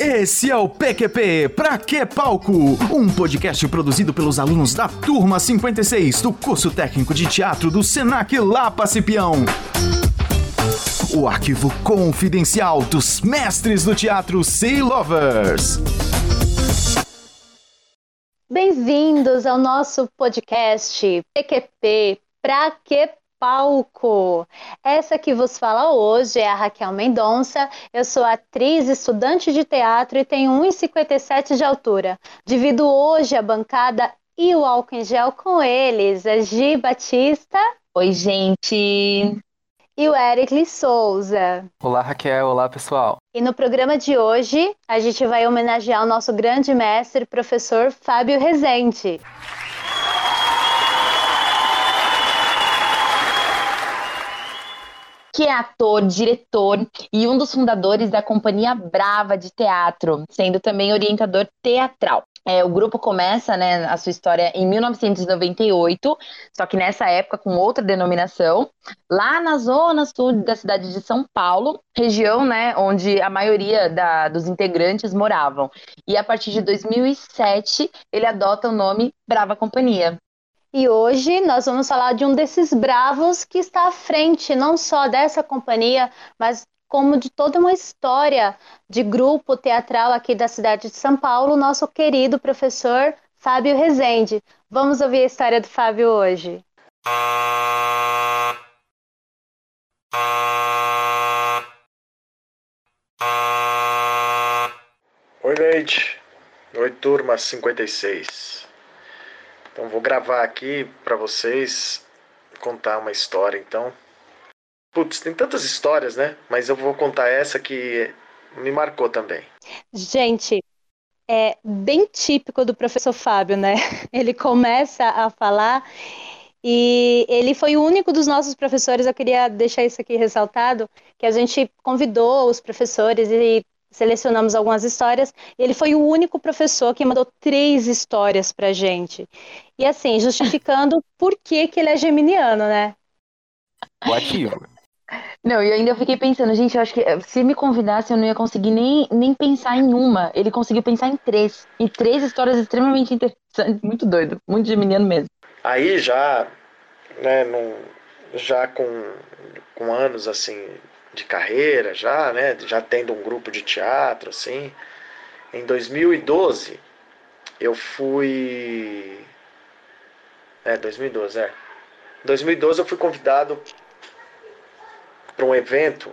Esse é o PQP Pra Que Palco, um podcast produzido pelos alunos da Turma 56 do Curso Técnico de Teatro do Senac Lapa Cipião. O arquivo confidencial dos mestres do teatro Sea Lovers. Bem-vindos ao nosso podcast PQP Pra Que Palco. Essa que vos fala hoje é a Raquel Mendonça. Eu sou atriz, estudante de teatro e tenho 1,57 de altura. Divido hoje a bancada e o álcool em gel com eles, a Gi Batista. Oi, gente! E o Ericles Souza. Olá, Raquel. Olá, pessoal. E no programa de hoje, a gente vai homenagear o nosso grande mestre, professor Fábio Rezende. Que é ator, diretor e um dos fundadores da Companhia Brava de Teatro, sendo também orientador teatral. O grupo começa a sua história em 1998, só que nessa época com outra denominação, lá na zona sul da cidade de São Paulo, região onde a maioria dos integrantes moravam. E a partir de 2007, ele adota o nome Brava Companhia. E hoje nós vamos falar de um desses bravos que está à frente, não só dessa companhia, mas como de toda uma história de grupo teatral aqui da cidade de São Paulo, nosso querido professor Fábio Rezende. Vamos ouvir a história do Fábio hoje. Oi, Leite. Oi, turma 56. Então, vou gravar aqui para vocês, contar uma história, então. Putz, tem tantas histórias, né? Mas eu vou contar essa que me marcou também. Gente, é bem típico do professor Fábio, né? Ele começa a falar e ele foi o único dos nossos professores, eu queria deixar isso aqui ressaltado, que a gente convidou os professores e selecionamos algumas histórias, e ele foi o único professor que mandou 3 histórias pra gente. E assim, justificando por que ele é geminiano, né? O ativo. Não, e ainda fiquei pensando, gente, eu acho que se me convidasse eu não ia conseguir nem pensar em uma. Ele conseguiu pensar em 3. E 3 histórias extremamente interessantes, muito doido, muito geminiano mesmo. Aí já, com anos assim de carreira, já tendo um grupo de teatro, assim. Em 2012, eu fui... Em 2012 eu fui convidado para um evento,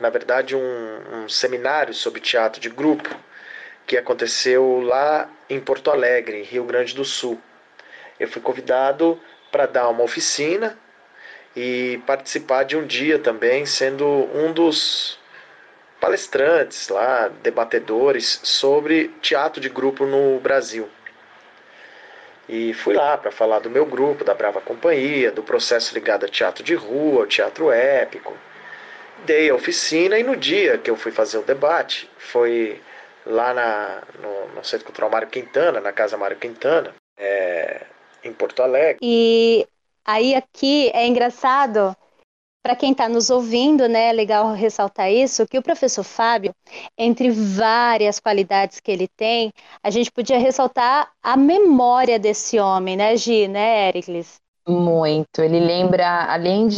na verdade um seminário sobre teatro de grupo, que aconteceu lá em Porto Alegre, em Rio Grande do Sul. Eu fui convidado para dar uma oficina e participar de um dia também, sendo um dos palestrantes lá, debatedores sobre teatro de grupo no Brasil. E fui lá para falar do meu grupo, da Brava Companhia, do processo ligado a teatro de rua, ao teatro épico. Dei a oficina e no dia que eu fui fazer o debate, foi lá no Centro Cultural Mário Quintana, na Casa Mário Quintana, em Porto Alegre. E... aí aqui é engraçado, para quem está nos ouvindo, é legal ressaltar isso, que o professor Fábio, entre várias qualidades que ele tem, a gente podia ressaltar a memória desse homem, né, Gi, né, Ericles? Muito, ele lembra, além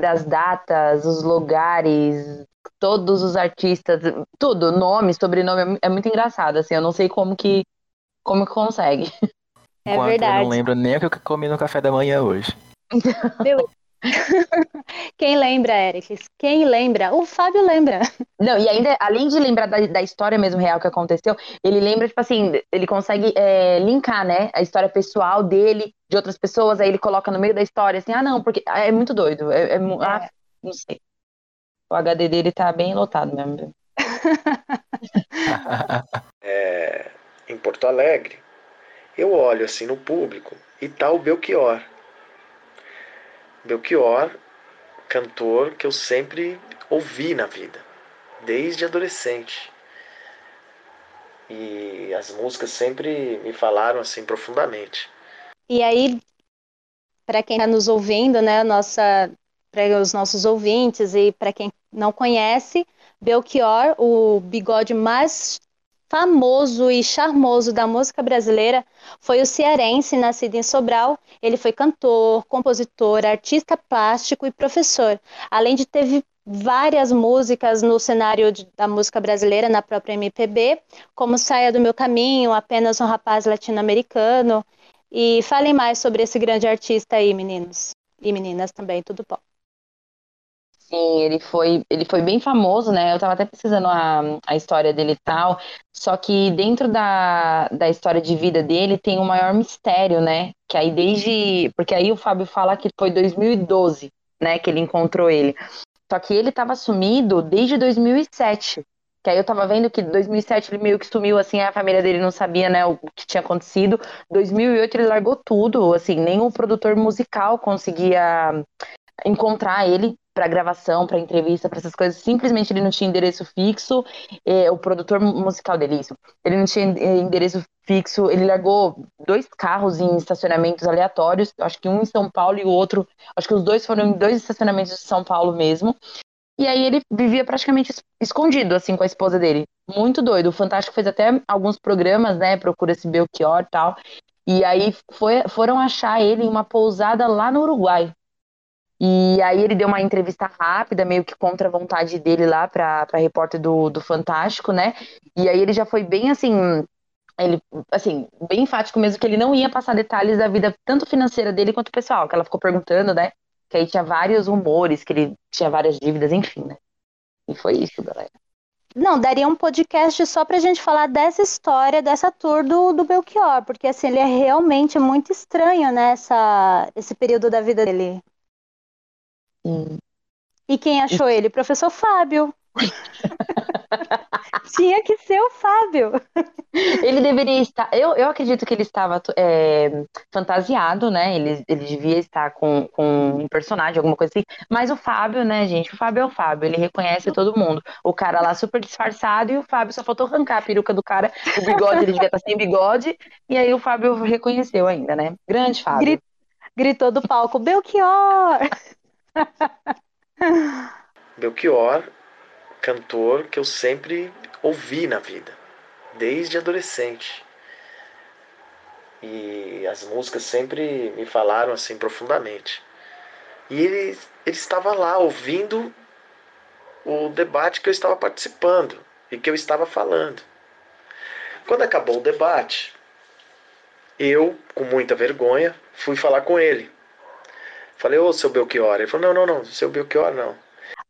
das datas, os lugares, todos os artistas, tudo, nome, sobrenome, é muito engraçado, assim, eu não sei como que consegue. É verdade. Eu não lembro nem o que eu comi no café da manhã hoje. Meu... Quem lembra, Ericles? Quem lembra? O Fábio lembra. Não, e ainda, além de lembrar da história mesmo real que aconteceu, ele lembra, tipo assim, ele consegue linkar, a história pessoal dele, de outras pessoas, aí ele coloca no meio da história, assim, porque é muito doido. Não sei. O HD dele tá bem lotado mesmo. Em Porto Alegre, eu olho assim no público e tá o Belchior. Belchior, cantor que eu sempre ouvi na vida, desde adolescente. E as músicas sempre me falaram assim profundamente. E aí, para quem está nos ouvindo, né, para os nossos ouvintes e para quem não conhece, Belchior, o bigode mais famoso e charmoso da música brasileira, foi o cearense, nascido em Sobral. Ele foi cantor, compositor, artista plástico e professor, além de ter várias músicas no cenário da música brasileira, na própria MPB, como Saia do Meu Caminho, Apenas um Rapaz Latino-Americano. E falem mais sobre esse grande artista aí, meninos e meninas também, tudo bom? Sim, ele foi bem famoso, né? Eu estava até pesquisando a história dele e tal, só que dentro da história de vida dele tem um maior mistério, né? Que aí porque aí o Fábio fala que foi 2012, né, que ele encontrou ele. Só que ele estava sumido desde 2007, que aí eu estava vendo que em 2007 ele meio que sumiu, assim, a família dele não sabia, né, o que tinha acontecido. Em 2008 ele largou tudo, assim, nenhum produtor musical conseguia encontrar ele para gravação, para entrevista, para essas coisas. Simplesmente ele não tinha endereço fixo, o produtor musical dele, isso, ele não tinha endereço fixo, ele largou 2 carros em estacionamentos aleatórios, acho que um em São Paulo e o outro, acho que os 2 foram em 2 estacionamentos de São Paulo mesmo, e aí ele vivia praticamente escondido, assim, com a esposa dele, muito doido. O Fantástico fez até alguns programas, né, procura esse Belchior e tal, e aí foram achar ele em uma pousada lá no Uruguai. E aí ele deu uma entrevista rápida, meio que contra a vontade dele lá pra repórter do Fantástico, né? E aí ele já foi bem assim, bem enfático mesmo, que ele não ia passar detalhes da vida tanto financeira dele quanto pessoal, que ela ficou perguntando, né? Que aí tinha vários rumores, que ele tinha várias dívidas, enfim, né? E foi isso, galera. Não, daria um podcast só pra gente falar dessa história, dessa tour do Belchior, porque assim, ele é realmente muito estranho, né, esse período da vida dele. Sim. E quem achou ele? Professor Fábio. Tinha que ser o Fábio. Ele deveria estar... Eu acredito que ele estava fantasiado, né? Ele devia estar com um personagem, alguma coisa assim. Mas o Fábio, né, gente? O Fábio é o Fábio. Ele reconhece todo mundo. O cara lá super disfarçado e o Fábio só faltou arrancar a peruca do cara. O bigode, ele devia estar sem bigode. E aí o Fábio reconheceu ainda, né? Grande Fábio. Gritou do palco, Belchior! Belchior, cantor que eu sempre ouvi na vida, desde adolescente, e as músicas sempre me falaram assim profundamente, e ele estava lá ouvindo o debate que eu estava participando e que eu estava falando. Quando acabou o debate, eu, com muita vergonha, fui falar com ele. Falei, ô, seu Belchior. Ele falou, não, seu Belchior, não.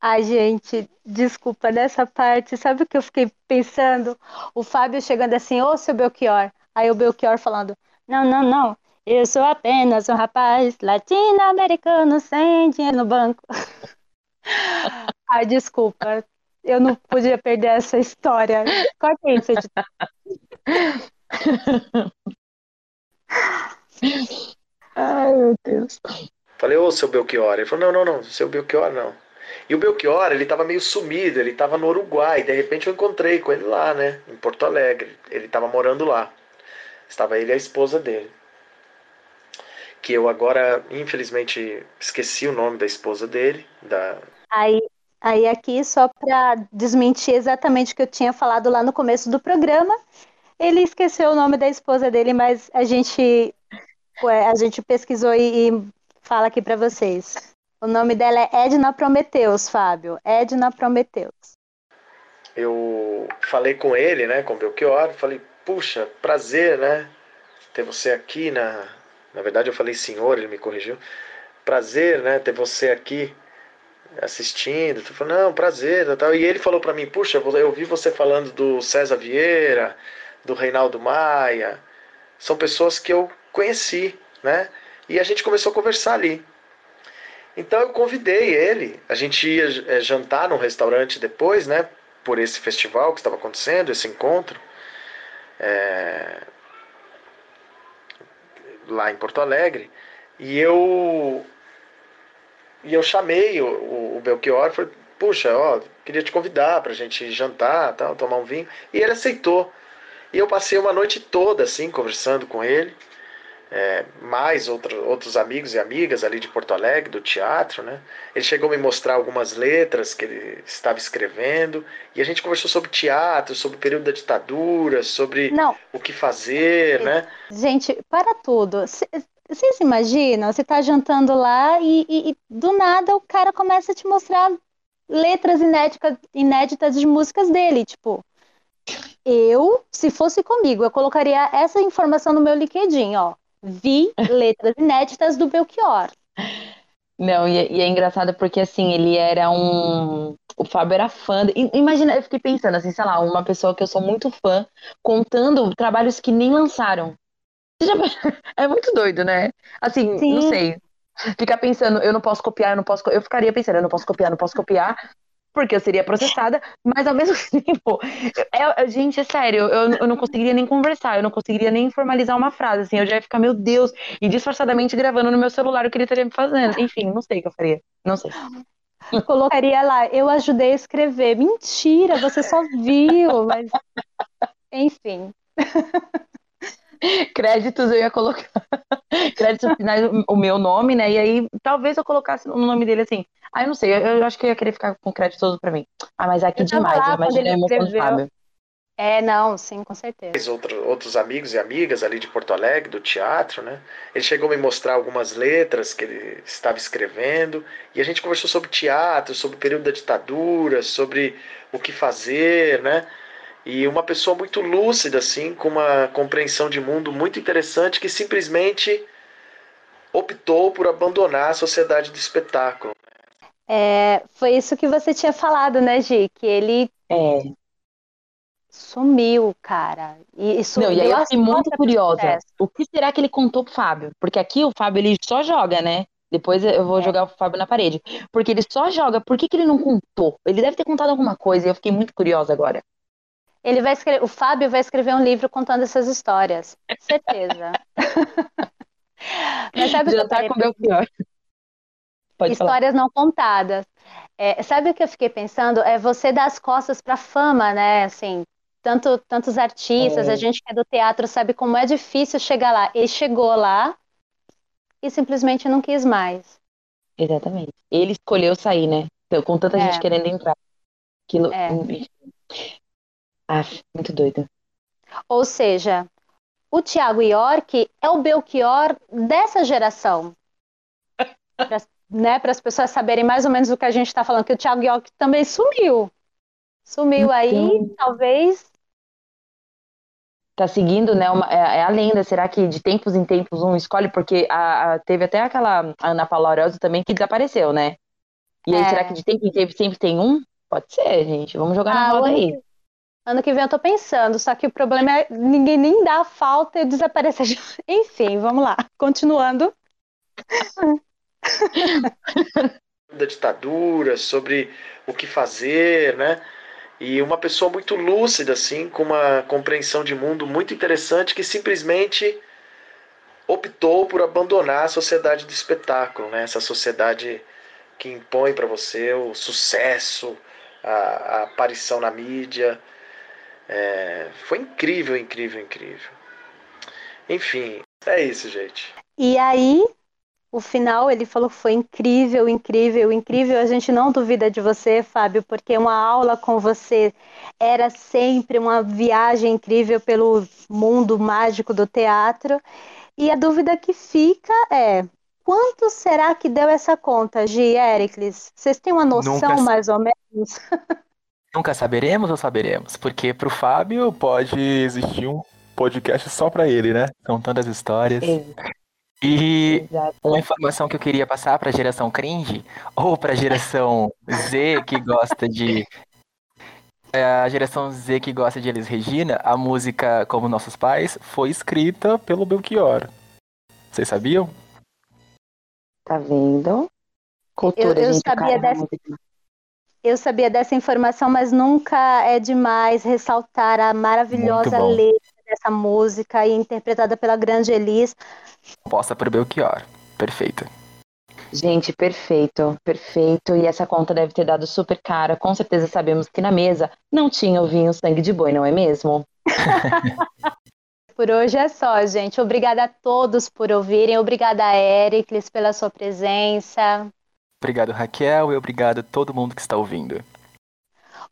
Ai, gente, desculpa, nessa parte, sabe o que eu fiquei pensando? O Fábio chegando assim, ô, seu Belchior. Aí o Belchior falando, não, eu sou apenas um rapaz latino-americano sem dinheiro no banco. Ai, desculpa, eu não podia perder essa história. Corta aí, você edita. Ai, meu Deus. Falei, ô, seu Belchior. Ele falou, não, seu Belchior, não. E o Belchior, ele tava meio sumido, ele tava no Uruguai. De repente eu encontrei com ele lá, né, em Porto Alegre. Ele tava morando lá. Estava ele e a esposa dele. Que eu agora, infelizmente, esqueci o nome da esposa dele. Aí aqui, só pra desmentir exatamente o que eu tinha falado lá no começo do programa, ele esqueceu o nome da esposa dele, mas a gente pesquisou e fala aqui para vocês. O nome dela é Edna Prometeus, Fábio. Edna Prometeus. Eu falei com ele, né, com o Belchior. Falei, puxa, prazer, né, ter você aqui na... Na verdade, eu falei senhor, ele me corrigiu. Prazer, né, ter você aqui assistindo. Eu falei, não, prazer. Tal. E ele falou para mim, puxa, eu vi você falando do César Vieira, do Reinaldo Maia. São pessoas que eu conheci, né? E a gente começou a conversar ali. Então eu convidei ele, a gente ia jantar num restaurante depois, né, por esse festival que estava acontecendo, esse encontro, lá em Porto Alegre, e eu chamei o Belchior, falei, puxa, ó, queria te convidar pra gente jantar, tal, tomar um vinho, e ele aceitou. E eu passei uma noite toda, assim, conversando com ele, mais outros amigos e amigas ali de Porto Alegre, do teatro, né? Ele chegou a me mostrar algumas letras que ele estava escrevendo, e a gente conversou sobre teatro, sobre o período da ditadura, sobre o que fazer, né? Gente, para tudo. Você se imagina, você está jantando lá e do nada o cara começa a te mostrar letras inéditas de músicas dele, tipo... se fosse comigo, eu colocaria essa informação no meu LinkedIn, ó. Vi letras inéditas do Belchior. Não, e é engraçado porque, assim, ele era um... O Fábio era fã... Imagina, eu fiquei pensando, assim, sei lá, uma pessoa que eu sou muito fã, contando trabalhos que nem lançaram. É muito doido, né? Assim, sim. Não sei. Ficar pensando, eu não posso copiar, eu não posso... Eu ficaria pensando, eu não posso copiar, não posso copiar... Porque eu seria processada, mas ao mesmo tempo... Gente, é sério, eu não conseguiria nem conversar, eu não conseguiria nem formalizar uma frase, assim, eu já ia ficar, meu Deus, e disfarçadamente gravando no meu celular o que ele estaria me fazendo. Enfim, não sei o que eu faria, não sei. Colocaria lá, eu ajudei a escrever. Mentira, você só viu, mas... Enfim. Créditos eu ia colocar. Créditos finais, o meu nome, né? E aí talvez eu colocasse o nome dele assim. Eu não sei, eu acho que eu ia querer ficar com crédito todo pra mim. Mas aqui eu demais, eu imaginei a emoção do Fábio. Não, sim, com certeza. Outros amigos e amigas ali de Porto Alegre, do teatro, né? Ele chegou a me mostrar algumas letras que ele estava escrevendo, e a gente conversou sobre teatro, sobre o período da ditadura, sobre o que fazer, né? E uma pessoa muito lúcida, assim, com uma compreensão de mundo muito interessante, que simplesmente optou por abandonar a sociedade do espetáculo. Foi isso que você tinha falado, né, Gi? Que ele sumiu, cara. E aí eu fiquei muito curiosa. O que será que ele contou pro Fábio? Porque aqui o Fábio, ele só joga, né? Depois eu vou jogar o Fábio na parede. Porque ele só joga. Por que que ele não contou? Ele deve ter contado alguma coisa. E eu fiquei muito curiosa agora. O Fábio vai escrever um livro contando essas histórias. Certeza. Mas sabe o que com meu pior. Pode histórias falar. Não contadas. Sabe o que eu fiquei pensando? Você dar as costas para a fama, né? Assim, tantos artistas, a gente que é do teatro sabe como é difícil chegar lá. Ele chegou lá e simplesmente não quis mais. Exatamente. Ele escolheu sair, né? Então, com tanta gente querendo entrar. Aquilo... muito doido. Ou seja, o Tiago Iorc é o Belchior dessa geração. Né, para as pessoas saberem mais ou menos o que a gente está falando, que o Tiago Iorc também sumiu. Sumiu aí, talvez... Tá seguindo, né, a lenda, será que de tempos em tempos escolhe? Porque teve até aquela Ana Paula Arosa também que desapareceu, né? E aí, será que de tempo em tempo sempre tem um? Pode ser, gente, vamos jogar na roda aí. Ano que vem eu tô pensando, só que o problema é ninguém nem dá a falta e desaparecer. Enfim, vamos lá, continuando. Da ditadura, sobre o que fazer, né? E uma pessoa muito lúcida, assim, com uma compreensão de mundo muito interessante, que simplesmente optou por abandonar a sociedade do espetáculo, né? Essa sociedade que impõe para você o sucesso, a aparição na mídia. Foi incrível, incrível, incrível. Enfim, é isso, gente. E aí, o final, ele falou que foi incrível, incrível, incrível. A gente não duvida de você, Fábio, porque uma aula com você era sempre uma viagem incrível pelo mundo mágico do teatro. E a dúvida que fica é: quanto será que deu essa conta, Gi e Ericles? Vocês têm uma noção mais ou menos? Nunca saberemos ou saberemos? Porque pro Fábio pode existir um podcast só pra ele, né? São tantas histórias. E uma informação que eu queria passar pra geração cringe, ou pra geração Z que gosta de... A geração Z que gosta de Elis Regina, a música Como Nossos Pais foi escrita pelo Belchior. Vocês sabiam? Tá vendo? Cultura, eu sabia dessa... Eu sabia dessa informação, mas nunca é demais ressaltar a maravilhosa letra dessa música e interpretada pela grande Elis. Posta por Belchior. Perfeita. Gente, perfeito, perfeito. E essa conta deve ter dado super cara. Com certeza sabemos que na mesa não tinha o vinho sangue de boi, não é mesmo? Por hoje é só, gente. Obrigada a todos por ouvirem. Obrigada a Ericles pela sua presença. Obrigado, Raquel, e obrigado a todo mundo que está ouvindo.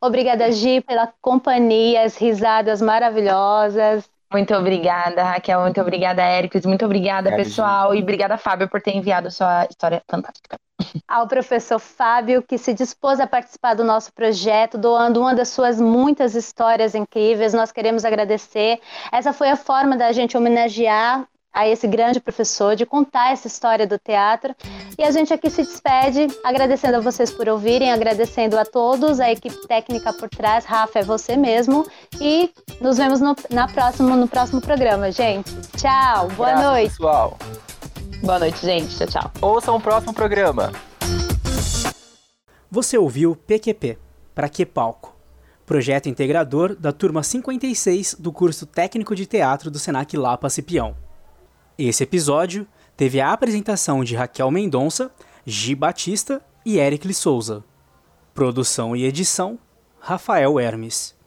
Obrigada, Gi, pela companhia, as risadas maravilhosas. Muito obrigada, Raquel. Muito obrigada, Ericles. Muito obrigada, pessoal. Gente. E obrigada, Fábio, por ter enviado sua história fantástica. Ao professor Fábio, que se dispôs a participar do nosso projeto, doando uma das suas muitas histórias incríveis. Nós queremos agradecer. Essa foi a forma da gente homenagear a esse grande professor, de contar essa história do teatro. E a gente aqui se despede, agradecendo a vocês por ouvirem, agradecendo a todos, a equipe técnica por trás, Rafa, é você mesmo, e nos vemos no próximo programa, gente. Tchau, boa noite. Pessoal. Boa noite, gente. Tchau, tchau. Ouçam o próximo programa. Você ouviu PQP, Pra Que Palco? Projeto integrador da turma 56 do curso técnico de teatro do Senac Lapa Cipião. Esse episódio teve a apresentação de Raquel Mendonça, Gi Batista e Ericles Souza. Produção e edição, Rafael Hermes.